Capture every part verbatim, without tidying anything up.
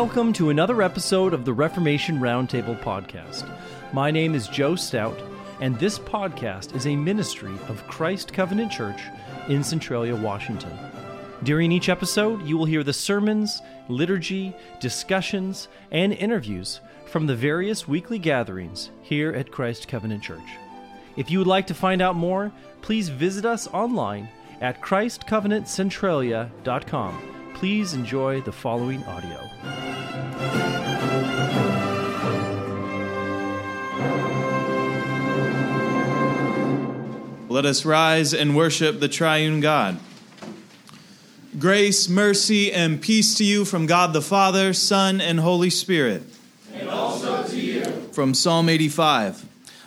Welcome to another episode of the Reformation Roundtable Podcast. My name is Joe Stout, and this podcast is a ministry of Christ Covenant Church in Centralia, Washington. During each episode, you will hear the sermons, liturgy, discussions, and interviews from the various weekly gatherings here at Christ Covenant Church. If you would like to find out more, please visit us online at Christ Covenant Centralia dot com. Please enjoy the following audio. Let us rise and worship the triune God. Grace, mercy, and peace to you from God the Father, Son, and Holy Spirit. And also to you. From Psalm eighty-five.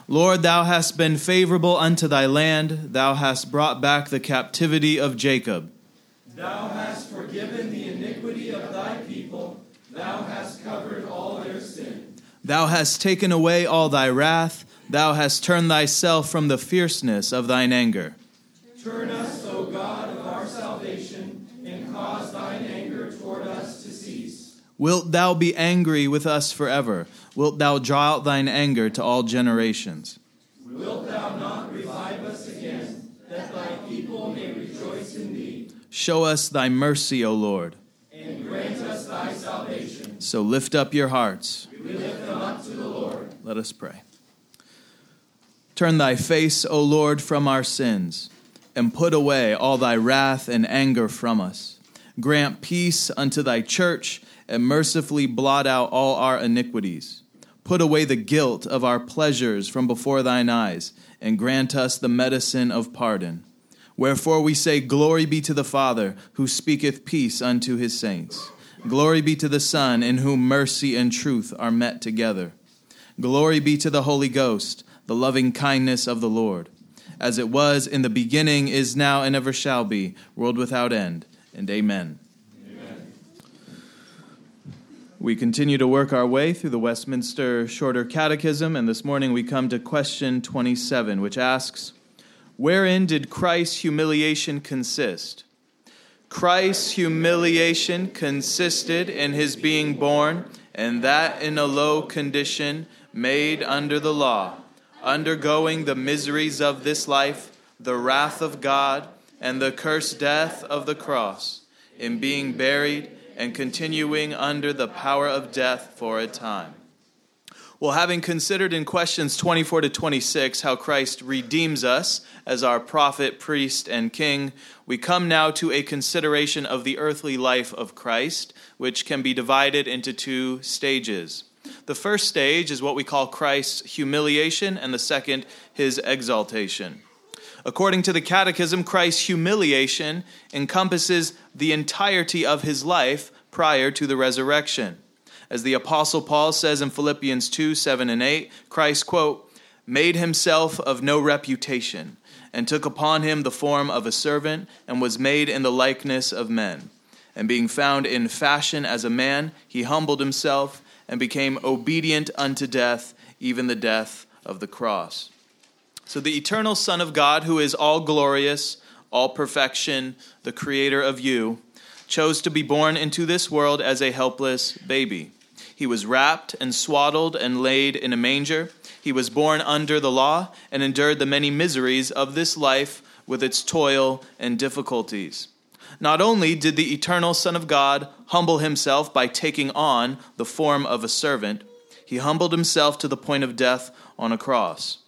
Lord, thou hast been favorable unto thy land. Thou hast brought back the captivity of Jacob. Thou hast forgiven the iniquity of thy people. Thou hast covered all their sin. Thou hast taken away all thy wrath. Thou hast turned thyself from the fierceness of thine anger. Turn us, O God of our salvation, and cause thine anger toward us to cease. Wilt thou be angry with us forever? Wilt thou draw out thine anger to all generations? Wilt thou not revive us again, that thy people may rejoice in thee? Show us thy mercy, O Lord. And grant us thy salvation. So lift up your hearts. We lift them up to the Lord. Let us pray. Turn thy face, O Lord, from our sins, and put away all thy wrath and anger from us. Grant peace unto thy church, and mercifully blot out all our iniquities. Put away the guilt of our pleasures from before thine eyes, and grant us the medicine of pardon. Wherefore we say, glory be to the Father, who speaketh peace unto his saints. Glory be to the Son, in whom mercy and truth are met together. Glory be to the Holy Ghost, the loving kindness of the Lord. As it was in the beginning, is now, and ever shall be, world without end. And amen. Amen. We continue to work our way through the Westminster Shorter Catechism, and this morning we come to question twenty-seven, which asks, wherein did Christ's humiliation consist? Christ's humiliation consisted in his being born, and that in a low condition, made under the law, undergoing the miseries of this life, the wrath of God, and the cursed death of the cross, in being buried and continuing under the power of death for a time. Well, having considered in questions twenty-four to twenty-six how Christ redeems us as our prophet, priest, and king, we come now to a consideration of the earthly life of Christ, which can be divided into two stages. The first stage is what we call Christ's humiliation, and the second, his exaltation. According to the Catechism, Christ's humiliation encompasses the entirety of his life prior to the resurrection. As the Apostle Paul says in Philippians two, seven and eight, Christ, quote, made himself of no reputation, and took upon him the form of a servant, and was made in the likeness of men. And being found in fashion as a man, he humbled himself, and became obedient unto death, even the death of the cross. So the eternal Son of God, who is all glorious, all perfection, the creator of you, chose to be born into this world as a helpless baby. He was wrapped and swaddled and laid in a manger. He was born under the law and endured the many miseries of this life with its toil and difficulties. Not only did the eternal Son of God humble himself by taking on the form of a servant, he humbled himself to the point of death on a cross.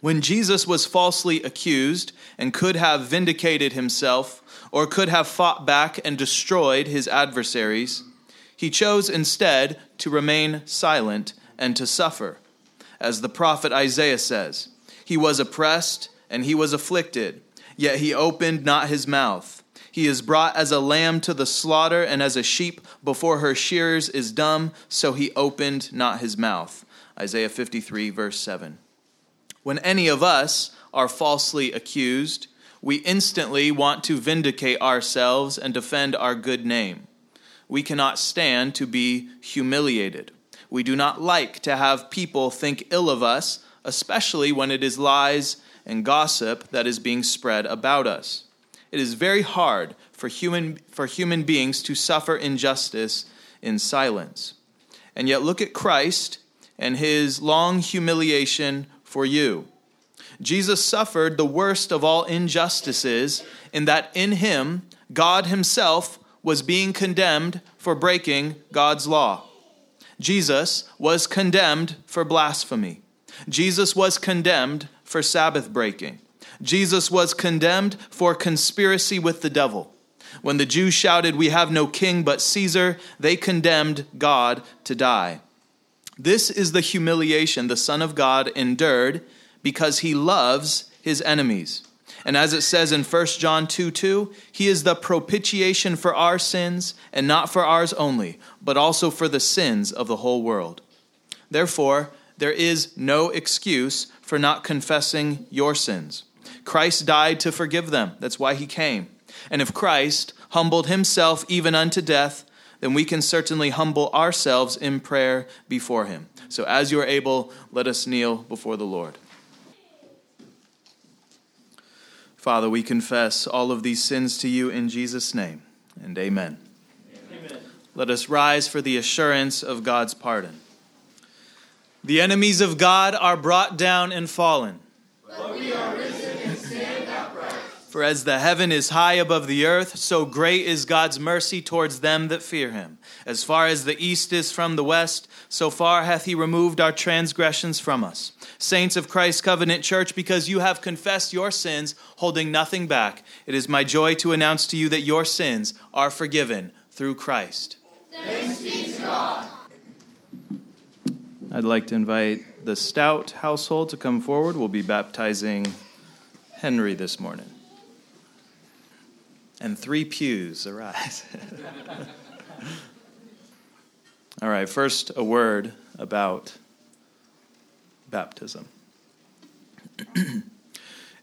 When Jesus was falsely accused and could have vindicated himself or could have fought back and destroyed his adversaries, he chose instead to remain silent and to suffer. As the prophet Isaiah says, he was oppressed and he was afflicted, yet he opened not his mouth. He is brought as a lamb to the slaughter, and as a sheep before her shearers is dumb, so he opened not his mouth. Isaiah fifty-three, verse seven. When any of us are falsely accused, we instantly want to vindicate ourselves and defend our good name. We cannot stand to be humiliated. We do not like to have people think ill of us, especially when it is lies and gossip that is being spread about us. It is very hard for human for human beings to suffer injustice in silence. And yet look at Christ and his long humiliation for you. Jesus suffered the worst of all injustices in that in him, God himself was being condemned for breaking God's law. Jesus was condemned for blasphemy. Jesus was condemned for Sabbath breaking. Jesus was condemned for conspiracy with the devil. When the Jews shouted, "We have no king but Caesar," they condemned God to die. This is the humiliation the Son of God endured because he loves his enemies. And as it says in First John two two, he is the propitiation for our sins, and not for ours only, but also for the sins of the whole world. Therefore, there is no excuse for not confessing your sins. Christ died to forgive them. That's why he came. And if Christ humbled himself even unto death, then we can certainly humble ourselves in prayer before him. So as you are able, let us kneel before the Lord. Father, we confess all of these sins to you in Jesus' name, and amen. Amen. Let us rise for the assurance of God's pardon. The enemies of God are brought down and fallen. But we are risen and stand upright. For as the heaven is high above the earth, so great is God's mercy towards them that fear him. As far as the east is from the west, so far hath he removed our transgressions from us. Saints of Christ Covenant Church, because you have confessed your sins, holding nothing back, it is my joy to announce to you that your sins are forgiven through Christ. Thanks be to God. I'd like to invite the Stout household to come forward. We'll be baptizing Henry this morning. And three pews arise. All right, first a word about baptism.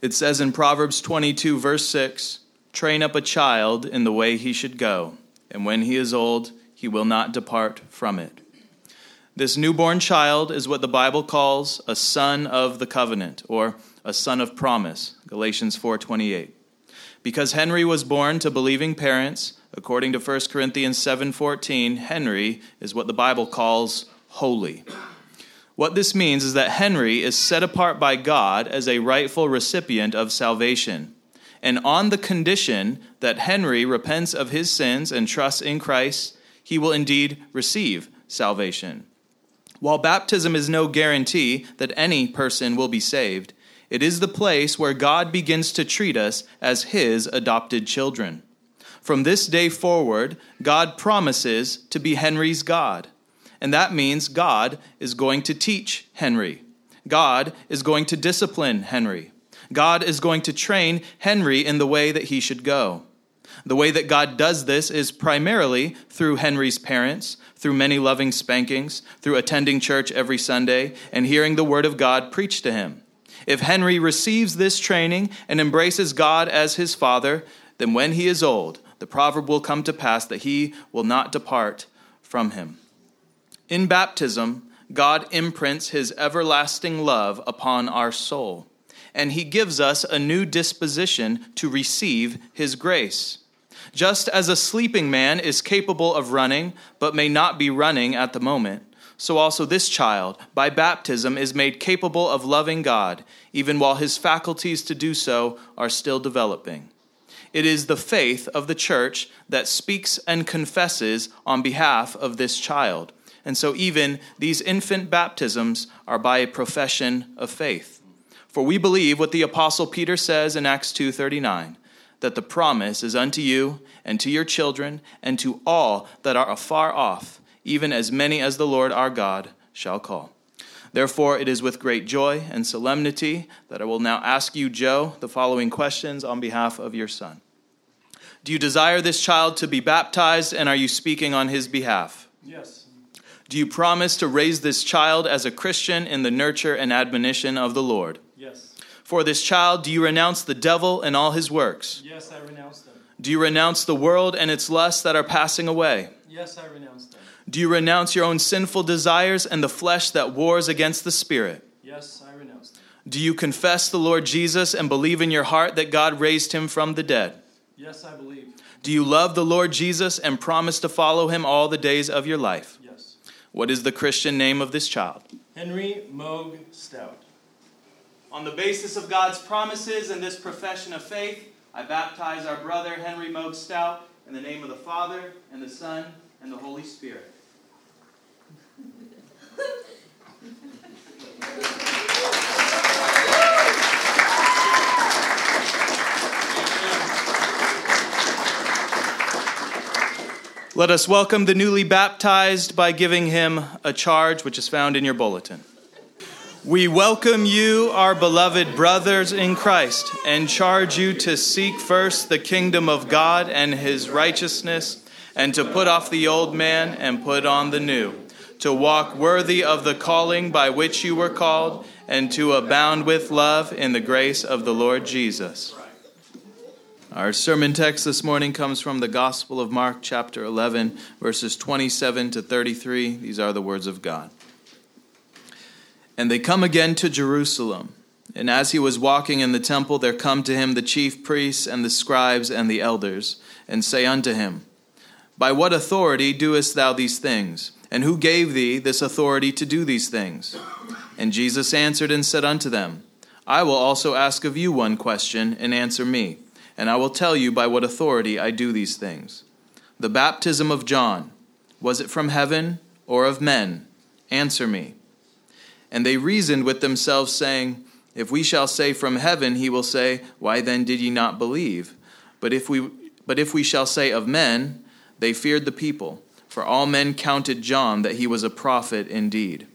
It says in Proverbs twenty-two, verse six, "Train up a child in the way he should go, and when he is old, he will not depart from it." This newborn child is what the Bible calls a son of the covenant, or a son of promise, Galatians four twenty-eight. Because Henry was born to believing parents, according to First Corinthians seven fourteen, Henry is what the Bible calls holy. What this means is that Henry is set apart by God as a rightful recipient of salvation. And on the condition that Henry repents of his sins and trusts in Christ, he will indeed receive salvation. While baptism is no guarantee that any person will be saved, it is the place where God begins to treat us as his adopted children. From this day forward, God promises to be Henry's God. And that means God is going to teach Henry. God is going to discipline Henry. God is going to train Henry in the way that he should go. The way that God does this is primarily through Henry's parents, through many loving spankings, through attending church every Sunday, and hearing the word of God preached to him. If Henry receives this training and embraces God as his father, then when he is old, the proverb will come to pass that he will not depart from him. In baptism, God imprints his everlasting love upon our soul, and he gives us a new disposition to receive his grace. Just as a sleeping man is capable of running, but may not be running at the moment, so also this child, by baptism, is made capable of loving God, even while his faculties to do so are still developing. It is the faith of the church that speaks and confesses on behalf of this child. And so even these infant baptisms are by a profession of faith. For we believe what the Apostle Peter says in Acts two thirty-nine, that the promise is unto you and to your children and to all that are afar off, even as many as the Lord our God shall call. Therefore, it is with great joy and solemnity that I will now ask you, Joe, the following questions on behalf of your son. Do you desire this child to be baptized, and are you speaking on his behalf? Yes. Do you promise to raise this child as a Christian in the nurture and admonition of the Lord? Yes. For this child, do you renounce the devil and all his works? Yes, I renounce them. Do you renounce the world and its lusts that are passing away? Yes, I renounce them. Do you renounce your own sinful desires and the flesh that wars against the Spirit? Yes, I renounce them. Do you confess the Lord Jesus and believe in your heart that God raised him from the dead? Yes, I believe. Do you love the Lord Jesus and promise to follow him all the days of your life? Yes. What is the Christian name of this child? Henry Moog Stout. On the basis of God's promises and this profession of faith, I baptize our brother Henry Moog Stout in the name of the Father, and the Son, and the Holy Spirit. Let us welcome the newly baptized by giving him a charge, which is found in your bulletin. We welcome you, our beloved brothers in Christ, and charge you to seek first the kingdom of God and his righteousness, and to put off the old man and put on the new, to walk worthy of the calling by which you were called, and to abound with love in the grace of the Lord Jesus. Our sermon text this morning comes from the Gospel of Mark, chapter eleven, verses twenty-seven to thirty-three. These are the words of God. And they come again to Jerusalem. And as he was walking in the temple, there come to him the chief priests and the scribes and the elders, and say unto him, By what authority doest thou these things? And who gave thee this authority to do these things? And Jesus answered and said unto them, I will also ask of you one question, and answer me. And I will tell you by what authority I do these things. The baptism of John, was it from heaven or of men? Answer me. And they reasoned with themselves, saying, If we shall say from heaven, he will say, Why then did ye not believe? But if we but if we shall say of men, they feared the people, for all men counted John that he was a prophet indeed.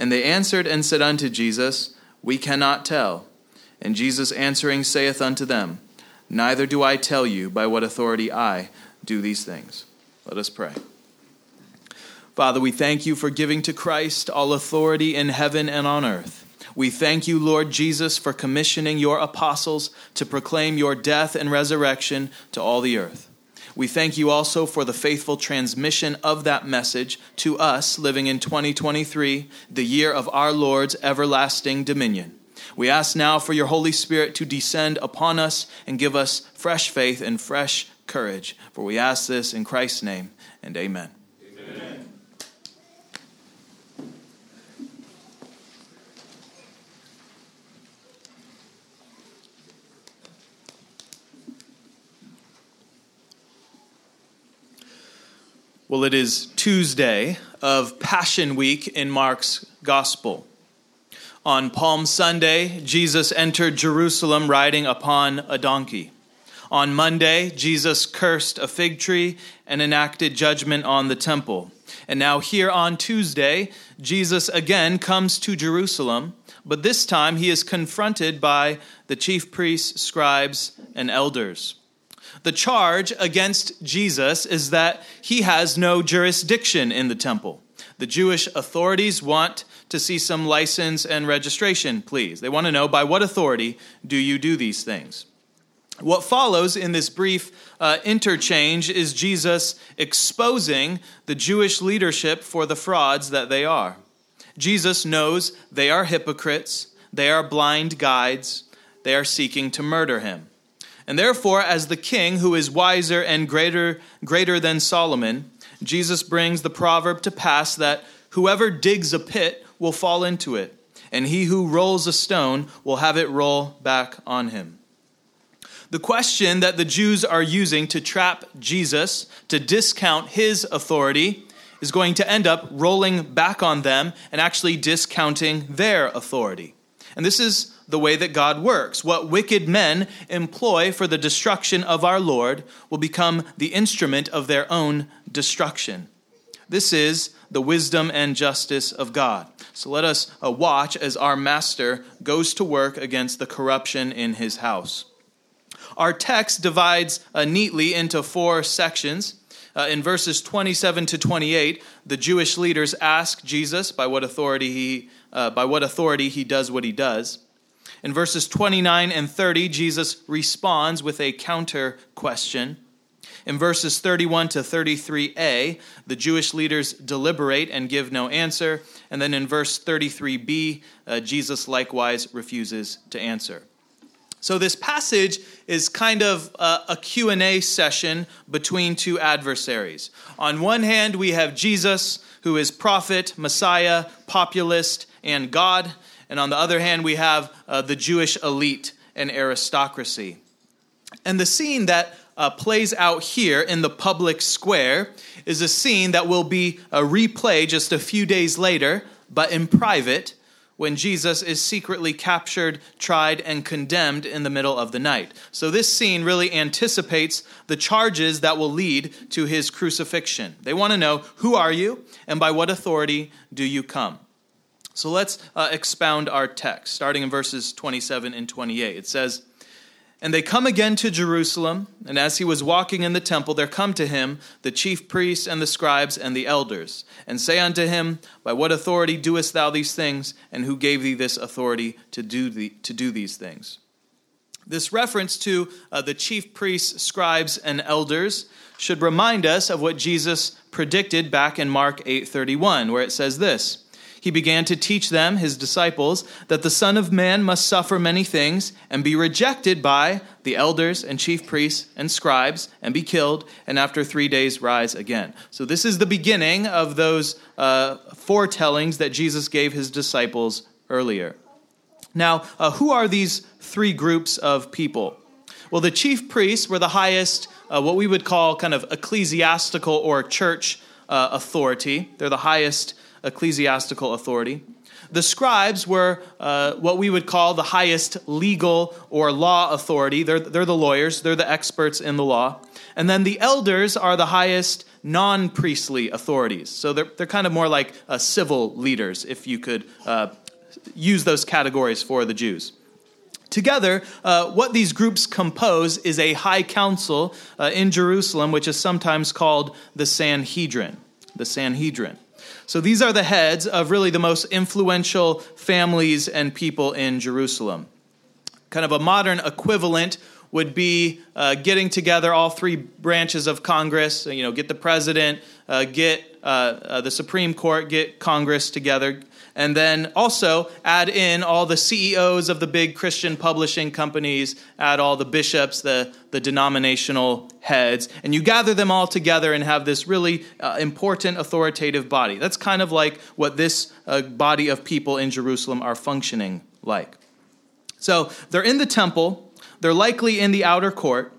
And they answered and said unto Jesus, We cannot tell. And Jesus answering saith unto them, Neither do I tell you by what authority I do these things. Let us pray. Father, we thank you for giving to Christ all authority in heaven and on earth. We thank you, Lord Jesus, for commissioning your apostles to proclaim your death and resurrection to all the earth. We thank you also for the faithful transmission of that message to us living in twenty twenty-three, the year of our Lord's everlasting dominion. We ask now for your Holy Spirit to descend upon us and give us fresh faith and fresh courage. For we ask this in Christ's name, and amen. Amen. Well, it is Tuesday of Passion Week in Mark's Gospel. On Palm Sunday, Jesus entered Jerusalem riding upon a donkey. On Monday, Jesus cursed a fig tree and enacted judgment on the temple. And now here on Tuesday, Jesus again comes to Jerusalem, but this time he is confronted by the chief priests, scribes, and elders. The charge against Jesus is that he has no jurisdiction in the temple. The Jewish authorities want to see some license and registration, please. They want to know, by what authority do you do these things? What follows in this brief uh, interchange is Jesus exposing the Jewish leadership for the frauds that they are. Jesus knows they are hypocrites, they are blind guides, they are seeking to murder him. And therefore, as the king who is wiser and greater, greater than Solomon, Jesus brings the proverb to pass that whoever digs a pit will fall into it, and he who rolls a stone will have it roll back on him. The question that the Jews are using to trap Jesus, to discount his authority, is going to end up rolling back on them and actually discounting their authority. And this is the way that God works. What wicked men employ for the destruction of our Lord will become the instrument of their own destruction. This is the wisdom and justice of God. So let us uh, watch as our master goes to work against the corruption in his house. Our text divides uh, neatly into four sections. Uh, in verses twenty-seven to twenty-eight, the Jewish leaders ask Jesus by what authority he uh, by what authority he does what he does. In verses twenty-nine and thirty, Jesus responds with a counter question. In verses thirty-one to thirty-three a, the Jewish leaders deliberate and give no answer. And then in verse thirty-three b, uh, Jesus likewise refuses to answer. So this passage is kind of a, a Q and A session between two adversaries. On one hand, we have Jesus, who is prophet, Messiah, populist, and God. And on the other hand, we have uh, the Jewish elite and aristocracy. And the scene that Uh, plays out here in the public square is a scene that will be uh, replayed just a few days later, but in private, when Jesus is secretly captured, tried, and condemned in the middle of the night. So this scene really anticipates the charges that will lead to his crucifixion. They want to know, who are you, and by what authority do you come? So let's uh, expound our text, starting in verses twenty-seven and twenty-eight. It says, "And they come again to Jerusalem, and as he was walking in the temple, there come to him the chief priests and the scribes and the elders, and say unto him, By what authority doest thou these things, and who gave thee this authority to do the, to do these things?" This reference to uh, the chief priests, scribes, and elders should remind us of what Jesus predicted back in Mark eight thirty-one, where it says this, "He began to teach them," his disciples, "that the Son of Man must suffer many things and be rejected by the elders and chief priests and scribes and be killed and after three days rise again." So this is the beginning of those uh, foretellings that Jesus gave his disciples earlier. Now, uh, who are these three groups of people? Well, the chief priests were the highest, uh, what we would call kind of ecclesiastical or church uh, authority. They're the highest ecclesiastical authority. The scribes were uh, what we would call the highest legal or law authority. They're, they're the lawyers. They're the experts in the law. And then the elders are the highest non-priestly authorities. So they're, they're kind of more like uh, civil leaders, if you could uh, use those categories for the Jews. Together, uh, what these groups compose is a high council uh, in Jerusalem, which is sometimes called the Sanhedrin. The Sanhedrin. So these are the heads of really the most influential families and people in Jerusalem. Kind of a modern equivalent would be uh, getting together all three branches of Congress, you know, get the president, uh, get uh, uh, the Supreme Court, get Congress together, and then also add in all the C E Os of the big Christian publishing companies, add all the bishops, the, the denominational heads, and you gather them all together and have this really uh, important authoritative body. That's kind of like what this uh, body of people in Jerusalem are functioning like. So they're in the temple, they're likely in the outer court,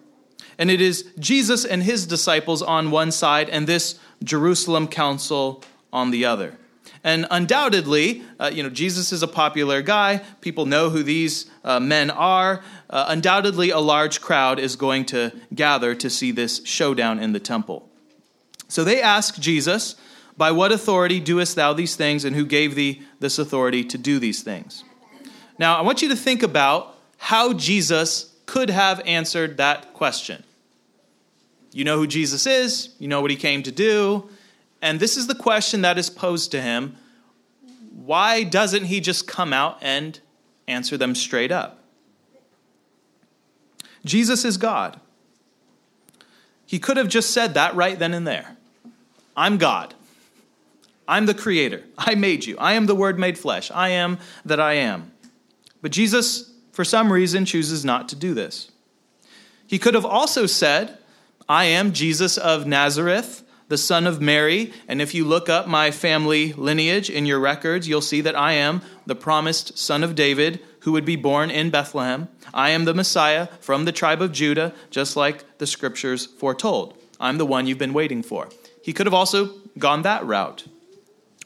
and it is Jesus and his disciples on one side and this Jerusalem council on the other. And undoubtedly, uh, you know, Jesus is a popular guy. People know who these uh, men are. Uh, undoubtedly, a large crowd is going to gather to see this showdown in the temple. So they ask Jesus, "By what authority doest thou these things, and who gave thee this authority to do these things?" Now, I want you to think about how Jesus could have answered that question. You know who Jesus is. You know what he came to do. And this is the question that is posed to him. Why doesn't he just come out and answer them straight up? Jesus is God. He could have just said that right then and there. I'm God. I'm the creator. I made you. I am the word made flesh. I am that I am. But Jesus, for some reason, chooses not to do this. He could have also said, "I am Jesus of Nazareth, the son of Mary, and if you look up my family lineage in your records, you'll see that I am the promised son of David, who would be born in Bethlehem. I am the Messiah from the tribe of Judah, just like the scriptures foretold. I'm the one you've been waiting for." He could have also gone that route.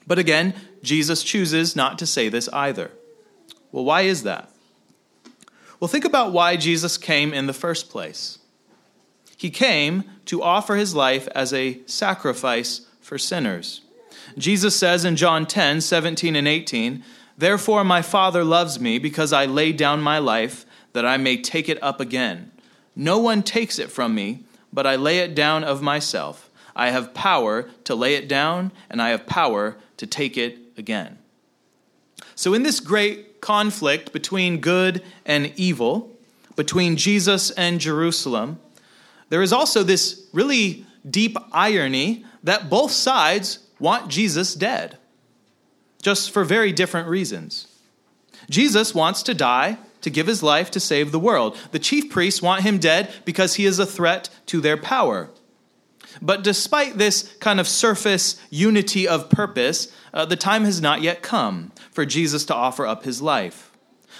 But again, Jesus chooses not to say this either. Well, why is that? Well, think about why Jesus came in the first place. He came to offer his life as a sacrifice for sinners. Jesus says in John ten, seventeen and eighteen, "Therefore my Father loves me because I lay down my life that I may take it up again. No one takes it from me, but I lay it down of myself. I have power to lay it down, and I have power to take it again." So in this great conflict between good and evil, between Jesus and Jerusalem, there is also this really deep irony that both sides want Jesus dead, just for very different reasons. Jesus wants to die to give his life to save the world. The chief priests want him dead because he is a threat to their power. But despite this kind of surface unity of purpose, uh, the time has not yet come for Jesus to offer up his life.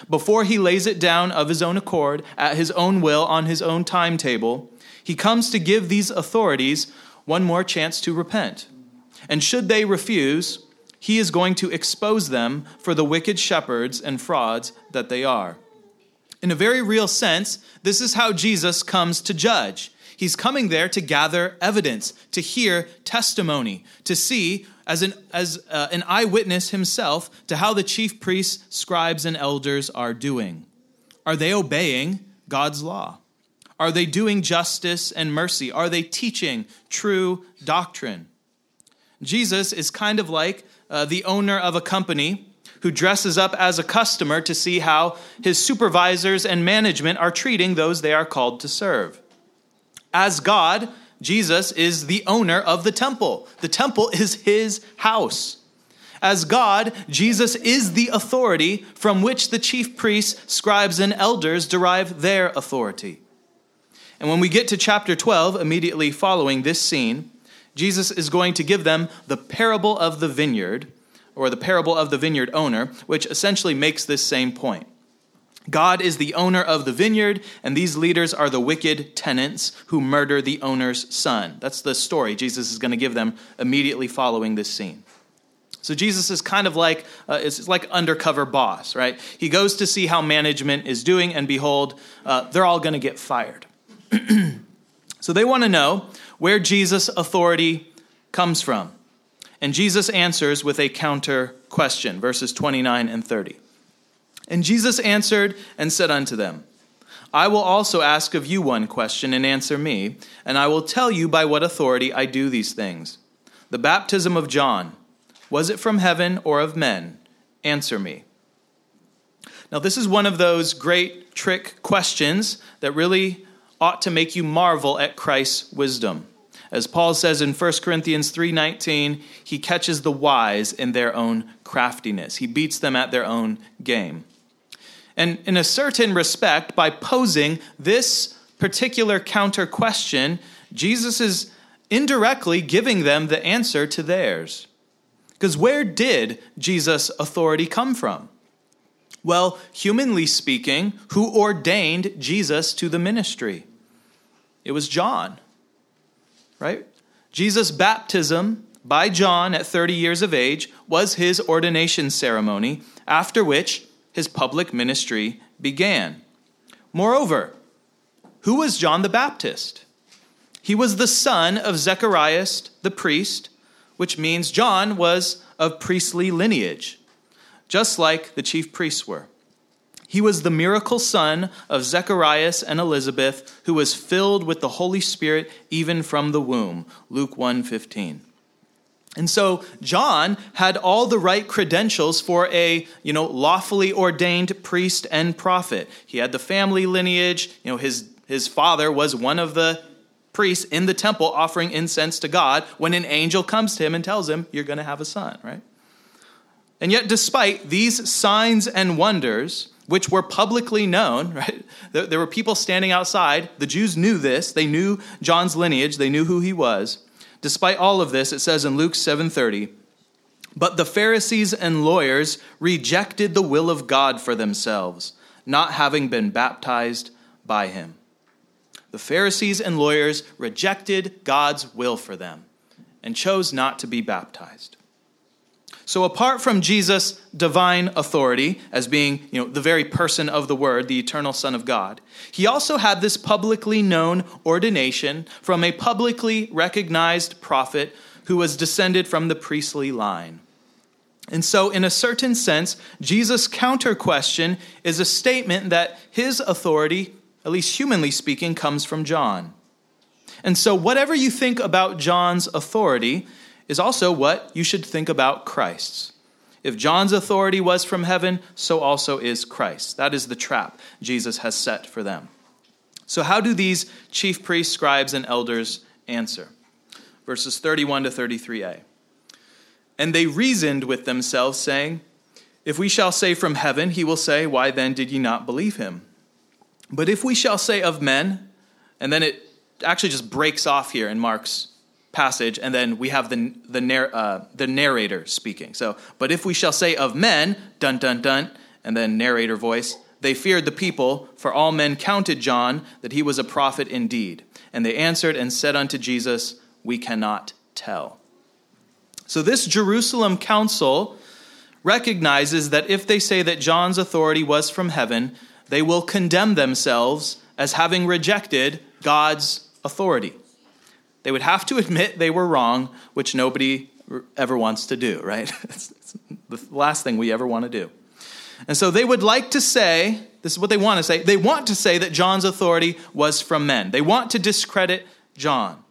Before he lays it down of his own accord, at his own will, on his own timetable, he comes to give these authorities one more chance to repent. And should they refuse, he is going to expose them for the wicked shepherds and frauds that they are. In a very real sense, this is how Jesus comes to judge. He's coming there to gather evidence, to hear testimony, to see as an as uh, an eyewitness himself to how the chief priests, scribes, and elders are doing. Are they obeying God's law? Are they doing justice and mercy? Are they teaching true doctrine? Jesus is kind of like uh, the owner of a company who dresses up as a customer to see how his supervisors and management are treating those they are called to serve. As God, Jesus is the owner of the temple. The temple is his house. As God, Jesus is the authority from which the chief priests, scribes, and elders derive their authority. And when we get to chapter twelve, immediately following this scene, Jesus is going to give them the parable of the vineyard, or the parable of the vineyard owner, which essentially makes this same point. God is the owner of the vineyard, and these leaders are the wicked tenants who murder the owner's son. That's the story Jesus is going to give them immediately following this scene. So Jesus is kind of like, uh, it's like undercover boss, right? He goes to see how management is doing, and behold, uh, they're all going to get fired. So they want to know where Jesus' authority comes from. And Jesus answers with a counter question, verses twenty-nine and thirty. And Jesus answered and said unto them, I will also ask of you one question, and answer me, and I will tell you by what authority I do these things. The baptism of John, was it from heaven or of men? Answer me. Now, this is one of those great trick questions that really ought to make you marvel at Christ's wisdom. As Paul says in First Corinthians three nineteen, he catches the wise in their own craftiness. He beats them at their own game. And in a certain respect, by posing this particular counter question, Jesus is indirectly giving them the answer to theirs. Because where did Jesus' authority come from? Well, humanly speaking, who ordained Jesus to the ministry? It was John, right? Jesus' baptism by John at thirty years of age was his ordination ceremony, after which his public ministry began. Moreover, who was John the Baptist? He was the son of Zechariah the priest, which means John was of priestly lineage, just like the chief priests were. He was the miracle son of Zechariah and Elizabeth, who was filled with the Holy Spirit even from the womb, Luke one fifteen. And so John had all the right credentials for a, you know, lawfully ordained priest and prophet. He had the family lineage. You know, his, his father was one of the priests in the temple offering incense to God when an angel comes to him and tells him, you're going to have a son, right? And yet, despite these signs and wonders, which were publicly known, right? There, there were people standing outside. The Jews knew this. They knew John's lineage. They knew who he was. Despite all of this, it says in Luke seven thirty, but the Pharisees and lawyers rejected the will of God for themselves, not having been baptized by him. The Pharisees and lawyers rejected God's will for them and chose not to be baptized. So apart from Jesus' divine authority as being, you know, the very person of the Word, the eternal Son of God, he also had this publicly known ordination from a publicly recognized prophet who was descended from the priestly line. And so in a certain sense, Jesus' counter question is a statement that his authority, at least humanly speaking, comes from John. And so whatever you think about John's authority is also what you should think about Christ's. If John's authority was from heaven, so also is Christ's. That is the trap Jesus has set for them. So how do these chief priests, scribes, and elders answer? Verses thirty-one to thirty-three a. And they reasoned with themselves, saying, If we shall say from heaven, he will say, why then did ye not believe him? But if we shall say of men, and then it actually just breaks off here in Mark's passage, and then we have the the, narr- uh, the narrator speaking. So, but if we shall say of men, dun, dun, dun, and then narrator voice, they feared the people, for all men counted John, that he was a prophet indeed. And they answered and said unto Jesus, we cannot tell. So this Jerusalem council recognizes that if they say that John's authority was from heaven, they will condemn themselves as having rejected God's authority. They would have to admit they were wrong, which nobody ever wants to do, right? It's the last thing we ever want to do. And so they would like to say, this is what they want to say, they want to say that John's authority was from men. They want to discredit John.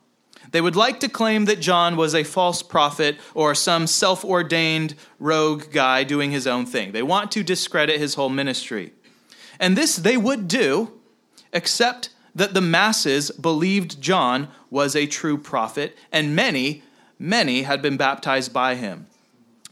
They would like to claim that John was a false prophet or some self-ordained rogue guy doing his own thing. They want to discredit his whole ministry. And this they would do, except that the masses believed John was a true prophet, and many, many had been baptized by him.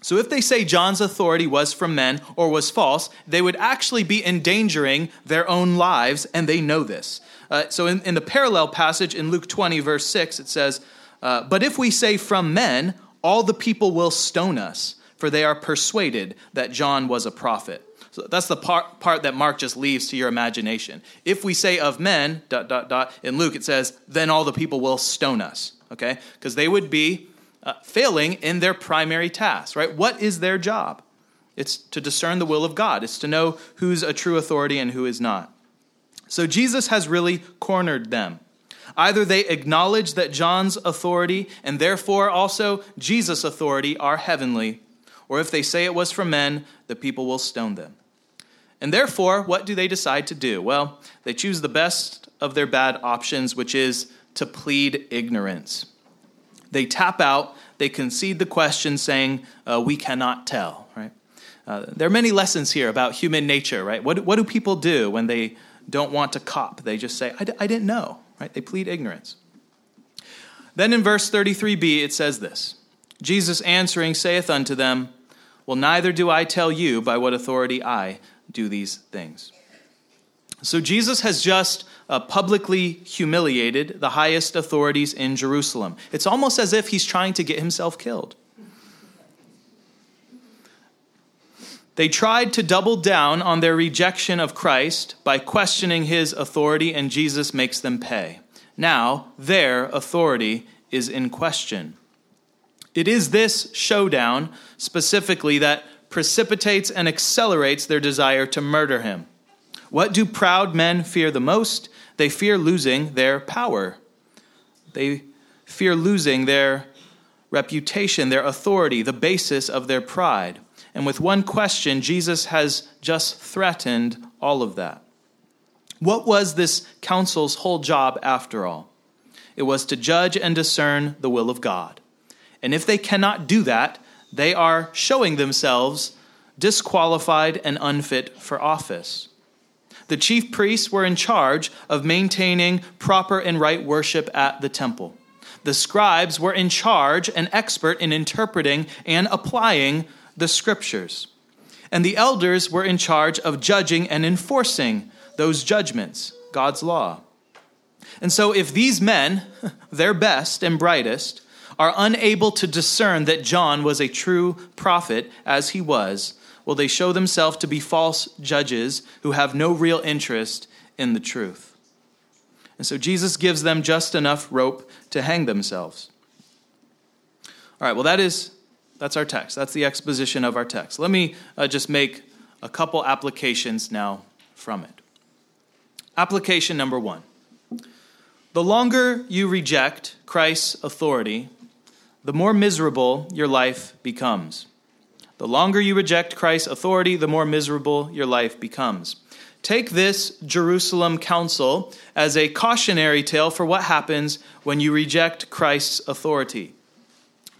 So if they say John's authority was from men or was false, they would actually be endangering their own lives, and they know this. Uh, so in, in the parallel passage in Luke twenty, verse six, it says, uh, but if we say from men, all the people will stone us, for they are persuaded that John was a prophet. So that's the part, part that Mark just leaves to your imagination. If we say of men, dot, dot, dot, in Luke it says, then all the people will stone us, okay? Because they would be Uh, failing in their primary task, right? What is their job? It's to discern the will of God. It's to know who's a true authority and who is not. So Jesus has really cornered them. Either they acknowledge that John's authority and therefore also Jesus' authority are heavenly, or if they say it was from men, the people will stone them. And therefore, what do they decide to do? Well, they choose the best of their bad options, which is to plead ignorance. They tap out, they concede the question saying, uh, we cannot tell, right? Uh, there are many lessons here about human nature, right? What, what do people do when they don't want to cop? They just say, I, d- I didn't know, right? They plead ignorance. Then in verse thirty-three b, it says this, Jesus answering saith unto them, well, neither do I tell you by what authority I do these things. So Jesus has just Uh, publicly humiliated the highest authorities in Jerusalem. It's almost as if he's trying to get himself killed. They tried to double down on their rejection of Christ by questioning his authority, and Jesus makes them pay. Now, their authority is in question. It is this showdown specifically that precipitates and accelerates their desire to murder him. What do proud men fear the most? They fear losing their power. They fear losing their reputation, their authority, the basis of their pride. And with one question, Jesus has just threatened all of that. What was this council's whole job after all? It was to judge and discern the will of God. And if they cannot do that, they are showing themselves disqualified and unfit for office. The chief priests were in charge of maintaining proper and right worship at the temple. The scribes were in charge and expert in interpreting and applying the scriptures. And the elders were in charge of judging and enforcing those judgments, God's law. And so if these men, their best and brightest, are unable to discern that John was a true prophet as he was, well, they show themselves to be false judges who have no real interest in the truth. And so Jesus gives them just enough rope to hang themselves. All right, well, that is, that's our text. That's the exposition of our text. Let me uh, just make a couple applications now from it. Application number one. The longer you reject Christ's authority, the more miserable your life becomes. The longer you reject Christ's authority, the more miserable your life becomes. Take this Jerusalem council as a cautionary tale for what happens when you reject Christ's authority.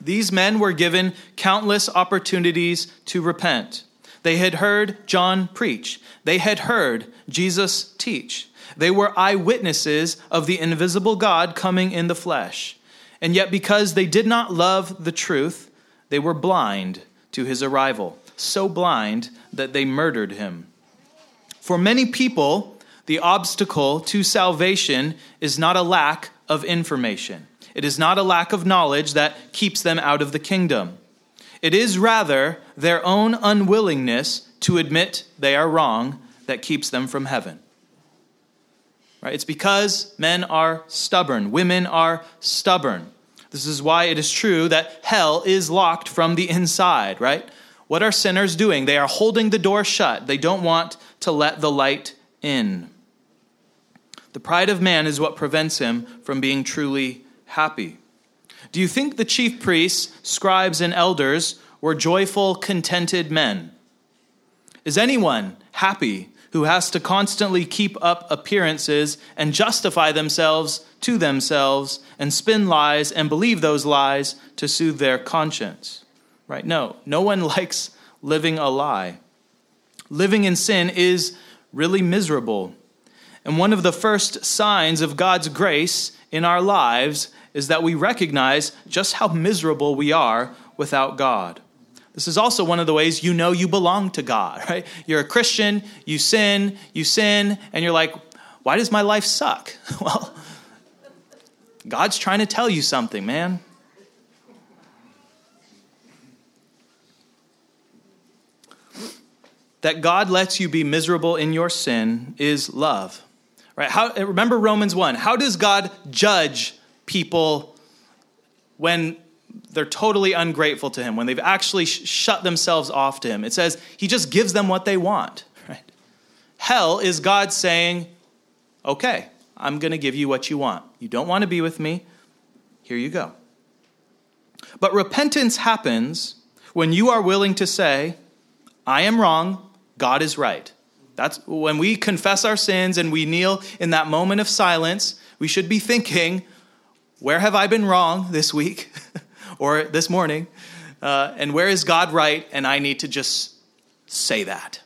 These men were given countless opportunities to repent. They had heard John preach. They had heard Jesus teach. They were eyewitnesses of the invisible God coming in the flesh. And yet because they did not love the truth, they were blind to his arrival, so blind that they murdered him. For many people, the obstacle to salvation is not a lack of information. It is not a lack of knowledge that keeps them out of the kingdom. It is rather their own unwillingness to admit they are wrong that keeps them from heaven. Right? It's because men are stubborn. Women are stubborn. This is why it is true that hell is locked from the inside, right? What are sinners doing? They are holding the door shut. They don't want to let the light in. The pride of man is what prevents him from being truly happy. Do you think the chief priests, scribes, and elders were joyful, contented men? Is anyone happy who has to constantly keep up appearances and justify themselves to themselves and spin lies and believe those lies to soothe their conscience? Right? No, no one likes living a lie. Living in sin is really miserable. And one of the first signs of God's grace in our lives is that we recognize just how miserable we are without God. This is also one of the ways you know you belong to God, right? You're a Christian, you sin, you sin, and you're like, why does my life suck? Well, God's trying to tell you something, man. That God lets you be miserable in your sin is love, right? How, remember Romans one. How does God judge people when they're totally ungrateful to him, when they've actually sh- shut themselves off to him? It says he just gives them what they want, right? Hell is God saying, okay, I'm going to give you what you want. You don't want to be with me. Here you go. But repentance happens when you are willing to say, I am wrong. God is right. That's when we confess our sins and we kneel in that moment of silence. We should be thinking, where have I been wrong this week or this morning? Uh, and where is God right? And I need to just say that.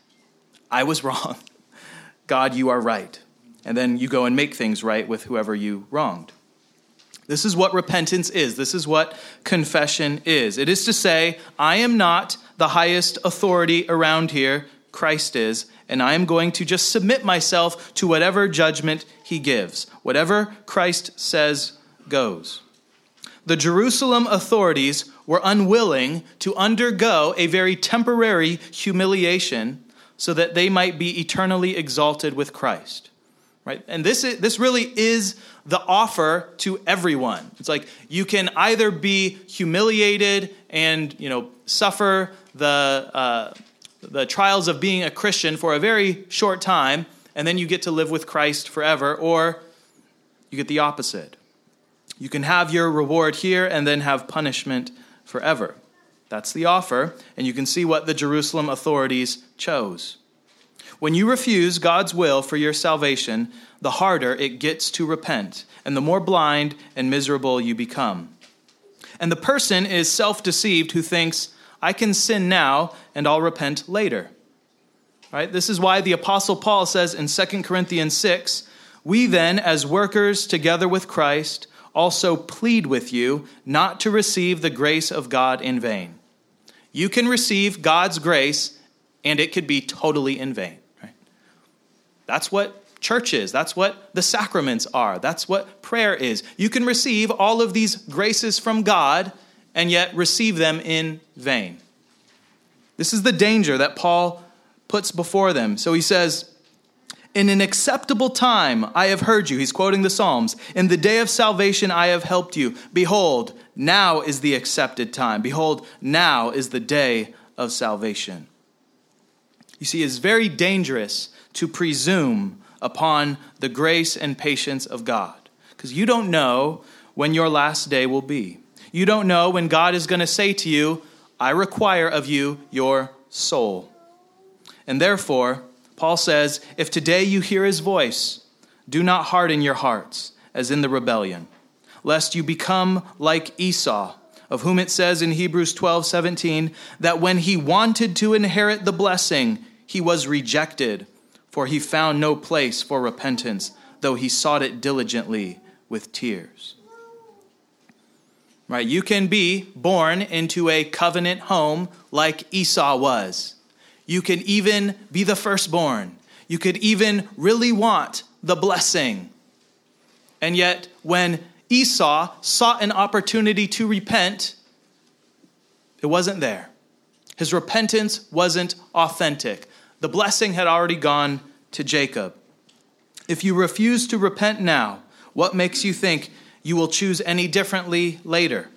I was wrong. God, you are right. And then you go and make things right with whoever you wronged. This is what repentance is. This is what confession is. It is to say, I am not the highest authority around here. Christ is, and I am going to just submit myself to whatever judgment he gives. Whatever Christ says goes. The Jerusalem authorities were unwilling to undergo a very temporary humiliation so that they might be eternally exalted with Christ. Right? And this is, this really is the offer to everyone. It's like you can either be humiliated and, you know, suffer the uh, the trials of being a Christian for a very short time, and then you get to live with Christ forever, or you get the opposite. You can have your reward here and then have punishment forever. That's the offer, and you can see what the Jerusalem authorities chose. When you refuse God's will for your salvation, the harder it gets to repent, and the more blind and miserable you become. And the person is self-deceived who thinks, I can sin now and I'll repent later. Right? This is why the Apostle Paul says in Second Corinthians six, we then, as workers together with Christ, also plead with you not to receive the grace of God in vain. You can receive God's grace and it could be totally in vain. Right? That's what church is. That's what the sacraments are. That's what prayer is. You can receive all of these graces from God and yet receive them in vain. This is the danger that Paul puts before them. So he says, in an acceptable time I have heard you. He's quoting the Psalms. In the day of salvation I have helped you. Behold, now is the accepted time. Behold, now is the day of salvation. You see, it's very dangerous to presume upon the grace and patience of God, because you don't know when your last day will be. You don't know when God is going to say to you, I require of you your soul. And therefore, Paul says, if today you hear his voice, do not harden your hearts as in the rebellion, lest you become like Esau, of whom it says in Hebrews twelve seventeen, that when he wanted to inherit the blessing, he was rejected, for he found no place for repentance, though he sought it diligently with tears. Right? You can be born into a covenant home like Esau was. You can even be the firstborn. You could even really want the blessing. And yet, when Esau sought an opportunity to repent, it wasn't there. His repentance wasn't authentic. The blessing had already gone to Jacob. If you refuse to repent now, what makes you think you will choose any differently later?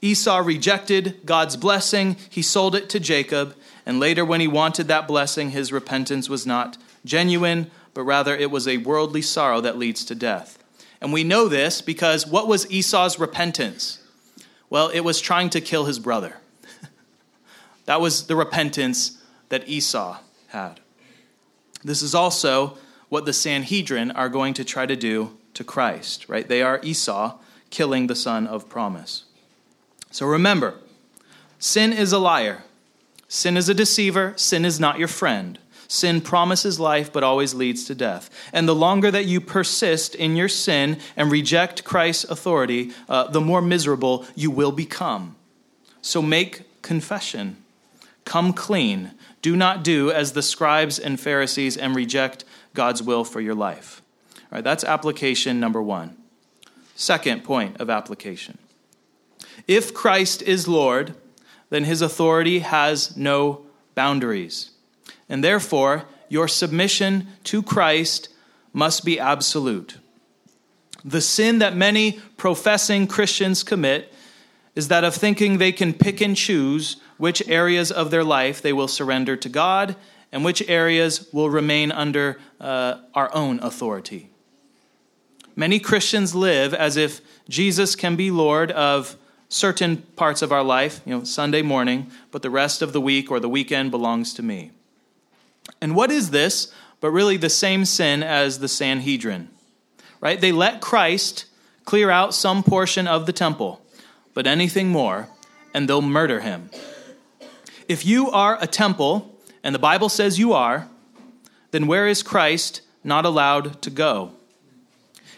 Esau rejected God's blessing. He sold it to Jacob. And later, when he wanted that blessing, his repentance was not genuine, but rather it was a worldly sorrow that leads to death. And we know this because what was Esau's repentance? Well, it was trying to kill his brother. That was the repentance that Esau had. This is also what the Sanhedrin are going to try to do to Christ, right? They are Esau killing the son of promise. So remember, sin is a liar. Sin is a deceiver. Sin is not your friend. Sin promises life, but always leads to death. And the longer that you persist in your sin and reject Christ's authority, uh, the more miserable you will become. So make confession. Come clean. Do not do as the scribes and Pharisees and reject God's will for your life. All right, that's application number one. Second point of application. If Christ is Lord, then his authority has no boundaries. And therefore, your submission to Christ must be absolute. The sin that many professing Christians commit is that of thinking they can pick and choose which areas of their life they will surrender to God and which areas will remain under uh, our own authority. Many Christians live as if Jesus can be Lord of certain parts of our life, you know, Sunday morning, but the rest of the week or the weekend belongs to me. And what is this but really the same sin as the Sanhedrin, right? They let Christ clear out some portion of the temple, but anything more, and they'll murder him. If you are a temple, and the Bible says you are, then where is Christ not allowed to go?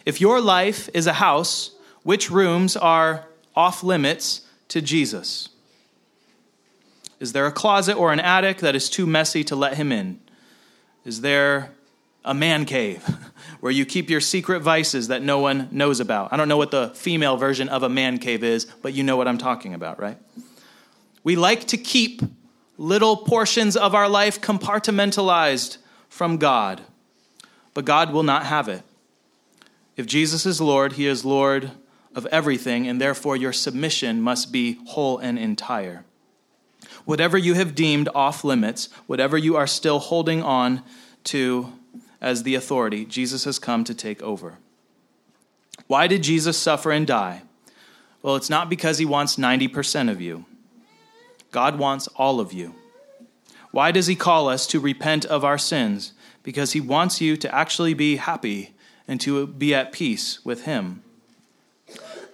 If your life is a house, which rooms are off limits to Jesus? Is there a closet or an attic that is too messy to let him in? Is there a man cave where you keep your secret vices that no one knows about? I don't know what the female version of a man cave is, but you know what I'm talking about, right? We like to keep little portions of our life compartmentalized from God, but God will not have it. If Jesus is Lord, he is Lord of everything, and therefore your submission must be whole and entire. Whatever you have deemed off limits, whatever you are still holding on to as the authority, Jesus has come to take over. Why did Jesus suffer and die? Well, it's not because he wants ninety percent of you. God wants all of you. Why does he call us to repent of our sins? Because he wants you to actually be happy and to be at peace with him.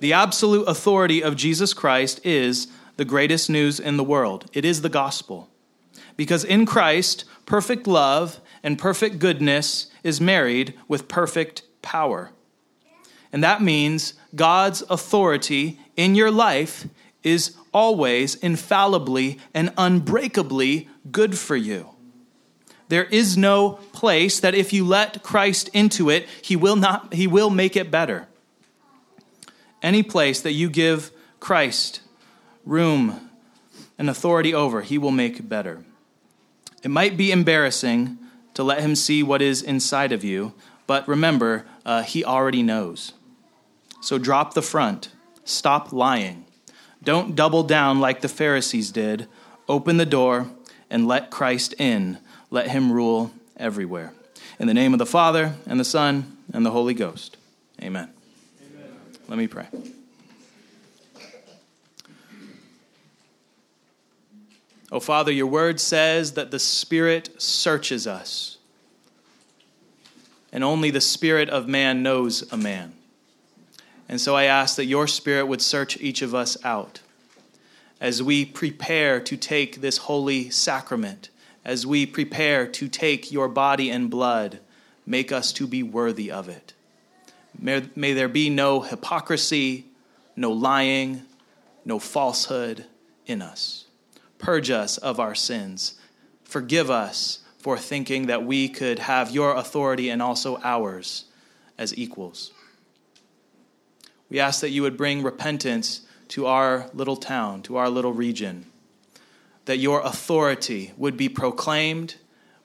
The absolute authority of Jesus Christ is the greatest news in the world. It is the gospel. Because in Christ, perfect love and perfect goodness is married with perfect power. And that means God's authority in your life is always infallibly and unbreakably good for you. There is no place that if you let Christ into it, he will not, he will make it better. Any place that you give Christ room and authority over, he will make better. It might be embarrassing to let him see what is inside of you, but remember, uh, he already knows. So drop the front. Stop lying. Don't double down like the Pharisees did. Open the door and let Christ in. Let him rule everywhere. In the name of the Father, and the Son, and the Holy Ghost. Amen. Let me pray. Oh, Father, your word says that the Spirit searches us, and only the spirit of man knows a man. And so I ask that your Spirit would search each of us out as we prepare to take this holy sacrament, as we prepare to take your body and blood, make us to be worthy of it. May, may there be no hypocrisy, no lying, no falsehood in us. Purge us of our sins. Forgive us for thinking that we could have your authority and also ours as equals. We ask that you would bring repentance to our little town, to our little region, that your authority would be proclaimed,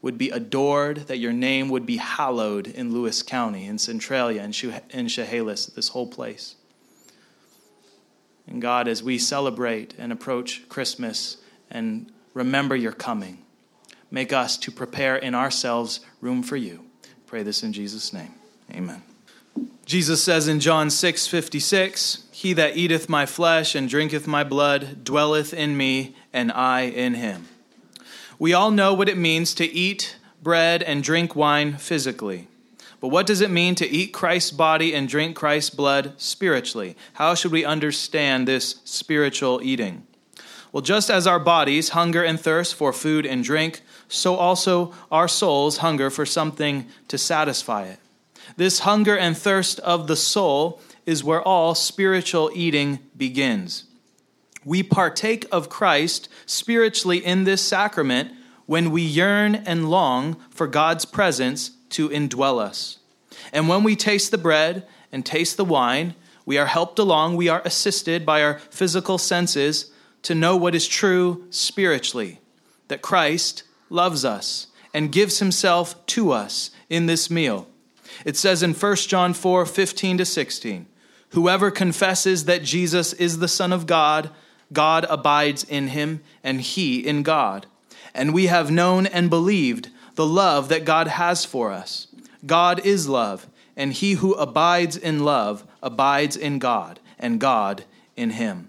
would be adored, that your name would be hallowed in Lewis County, in Centralia, in Chehalis, this whole place. And God, as we celebrate and approach Christmas and remember your coming, make us to prepare in ourselves room for you. Pray this in Jesus' name. Amen. Jesus says in John six fifty-six, "He that eateth my flesh and drinketh my blood dwelleth in me, and I in him." We all know what it means to eat bread and drink wine physically. But what does it mean to eat Christ's body and drink Christ's blood spiritually? How should we understand this spiritual eating? Well, just as our bodies hunger and thirst for food and drink, so also our souls hunger for something to satisfy it. This hunger and thirst of the soul is where all spiritual eating begins. We partake of Christ spiritually in this sacrament when we yearn and long for God's presence to indwell us. And when we taste the bread and taste the wine, we are helped along, we are assisted by our physical senses to know what is true spiritually, that Christ loves us and gives himself to us in this meal. It says in First John four fifteen to sixteen, "Whoever confesses that Jesus is the Son of God, God abides in him, and he in God. And we have known and believed the love that God has for us. God is love, and he who abides in love abides in God, and God in him."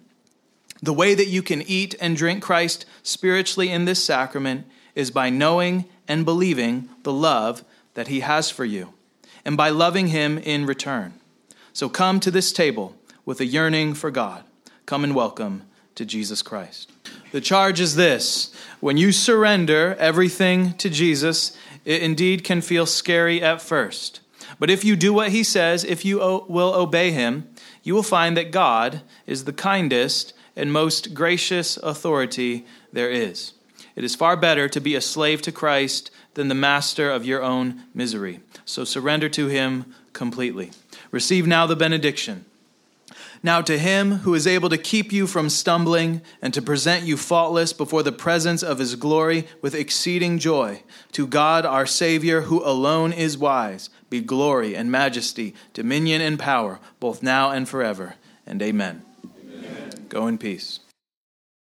The way that you can eat and drink Christ spiritually in this sacrament is by knowing and believing the love that he has for you, and by loving him in return. So come to this table with a yearning for God. Come and welcome to Jesus Christ. The charge is this: when you surrender everything to Jesus, it indeed can feel scary at first. But if you do what he says, if you will obey him, you will find that God is the kindest and most gracious authority there is. It is far better to be a slave to Christ than the master of your own misery. So surrender to him completely. Receive now the benediction. "Now to him who is able to keep you from stumbling and to present you faultless before the presence of his glory with exceeding joy, to God our Savior, who alone is wise, be glory and majesty, dominion and power, both now and forever. And amen." Amen. Go in peace.